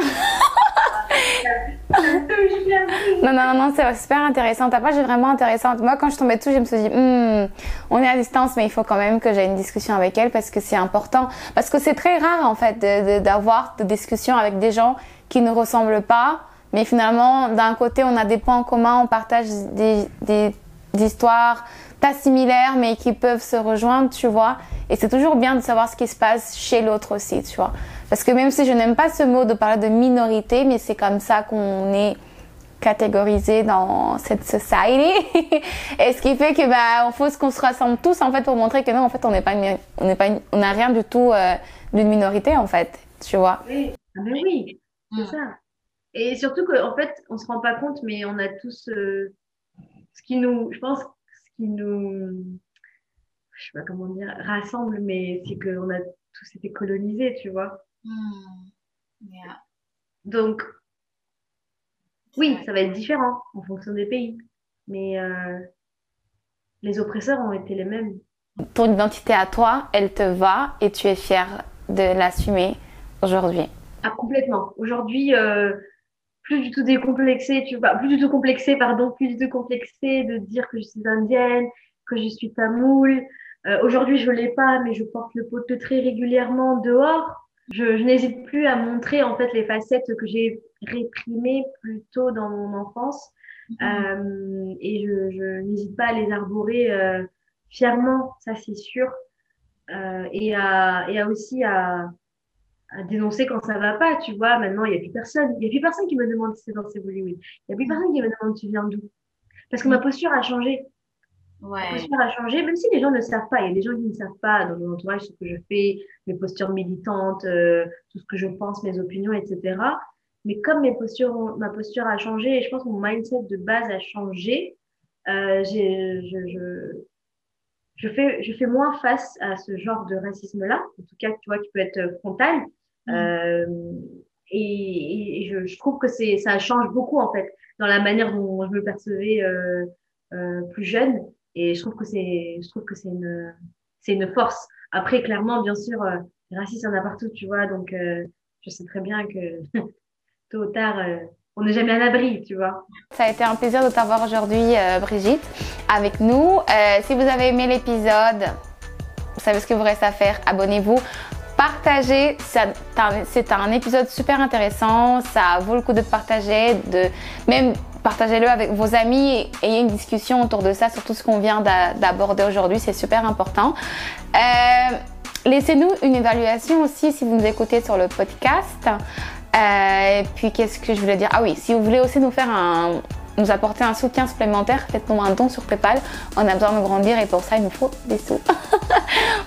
Non, non, non, c'est super intéressant. Ta page est vraiment intéressante. Moi, quand je tombais dessus, je me suis dit, hmm, on est à distance, mais il faut quand même que j'aie une discussion avec elle parce que c'est important. Parce que c'est très rare, en fait, de, de, d'avoir des discussions avec des gens qui ne ressemblent pas. Mais finalement, d'un côté, on a des points en commun, on partage des, des, des histoires pas similaires, mais qui peuvent se rejoindre, tu vois. Et c'est toujours bien de savoir ce qui se passe chez l'autre aussi, tu vois. Parce que même si je n'aime pas ce mot de parler de minorité, mais c'est comme ça qu'on est catégorisé dans cette society. Et ce qui fait que, bah, il faut qu'on se rassemble tous, en fait, pour montrer que non, en fait, on n'est pas une, on n'est pas une, on n'a rien du tout euh, d'une minorité, en fait, tu vois. Oui, ah ben oui. C'est ça. Et surtout qu'en fait, on ne se rend pas compte, mais on a tous euh, ce qui nous, je pense, ce qui nous, je sais pas comment dire, rassemble, mais c'est qu'on a tous été colonisés, tu vois. Mmh. Yeah. Donc, oui, ça va être différent en fonction des pays, mais euh, les oppresseurs ont été les mêmes. Ton identité à toi, elle te va et tu es fière de l'assumer aujourd'hui. Ah, complètement. Aujourd'hui, euh, plus du tout décomplexée, tu vois, plus du tout complexée, pardon, plus du tout complexée de dire que je suis indienne, que je suis tamoule. Euh, aujourd'hui, je ne l'ai pas, mais je porte le pot-de très régulièrement dehors. Je, je n'hésite plus à montrer en fait les facettes que j'ai réprimées plus tôt dans mon enfance, mmh. euh, et je, je n'hésite pas à les arborer euh, fièrement, ça c'est sûr, euh, et à et à aussi à, à dénoncer quand ça va pas, tu vois. Maintenant il y a plus personne, il y a plus personne qui me demande si c'est dans ces Bollywood, il y a plus personne qui me demande tu viens d'où, parce que mmh. ma posture a changé. Ouais. La posture a changé, même si les gens ne le savent pas. Il y a des gens qui ne savent pas dans mon entourage ce que je fais, mes postures militantes, euh, tout ce que je pense, mes opinions, et cetera. Mais comme mes postures ont, ma posture a changé et je pense que mon mindset de base a changé, euh, j'ai, je, je, je, fais, je fais moins face à ce genre de racisme-là, en tout cas, tu vois, qui peut être frontal. Mmh. Euh, et et je, je trouve que c'est, ça change beaucoup, en fait, dans la manière dont je me percevais euh, euh, plus jeune. Et je trouve que c'est, je trouve que c'est une, c'est une force. Après, clairement, bien sûr, euh, les racistes, il y en a partout, tu vois. Donc, euh, je sais très bien que tôt ou tard, euh, on n'est jamais à l'abri, tu vois. Ça a été un plaisir de t'avoir aujourd'hui, euh, Brigitte, avec nous. Euh, si vous avez aimé l'épisode, vous savez ce que vous reste à faire. Abonnez-vous, partagez. Ça, c'est un épisode super intéressant. Ça vaut le coup de partager, de même. Partagez-le avec vos amis et ayez une discussion autour de ça sur tout ce qu'on vient d'a- d'aborder aujourd'hui, c'est super important. Euh, laissez-nous une évaluation aussi si vous nous écoutez sur le podcast. Euh, et puis qu'est-ce que je voulais dire? Ah oui, si vous voulez aussi nous faire un, nous apporter un soutien supplémentaire, faites-nous un don sur PayPal. On a besoin de grandir et pour ça il nous faut des sous.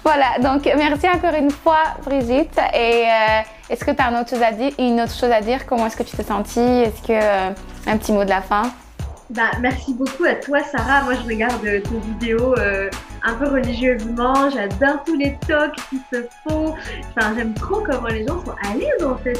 Voilà, donc merci encore une fois Brigitte. Et euh, est-ce que tu as une autre chose à dire, une autre chose à dire? Comment est-ce que tu t'es sentie? Est-ce que euh, un petit mot de la fin? Bah, merci beaucoup à toi Sarah, moi je regarde euh, tes vidéos euh, un peu religieusement, j'adore tous les talks qui se font, enfin, j'aime trop comment les gens sont à l'aise en fait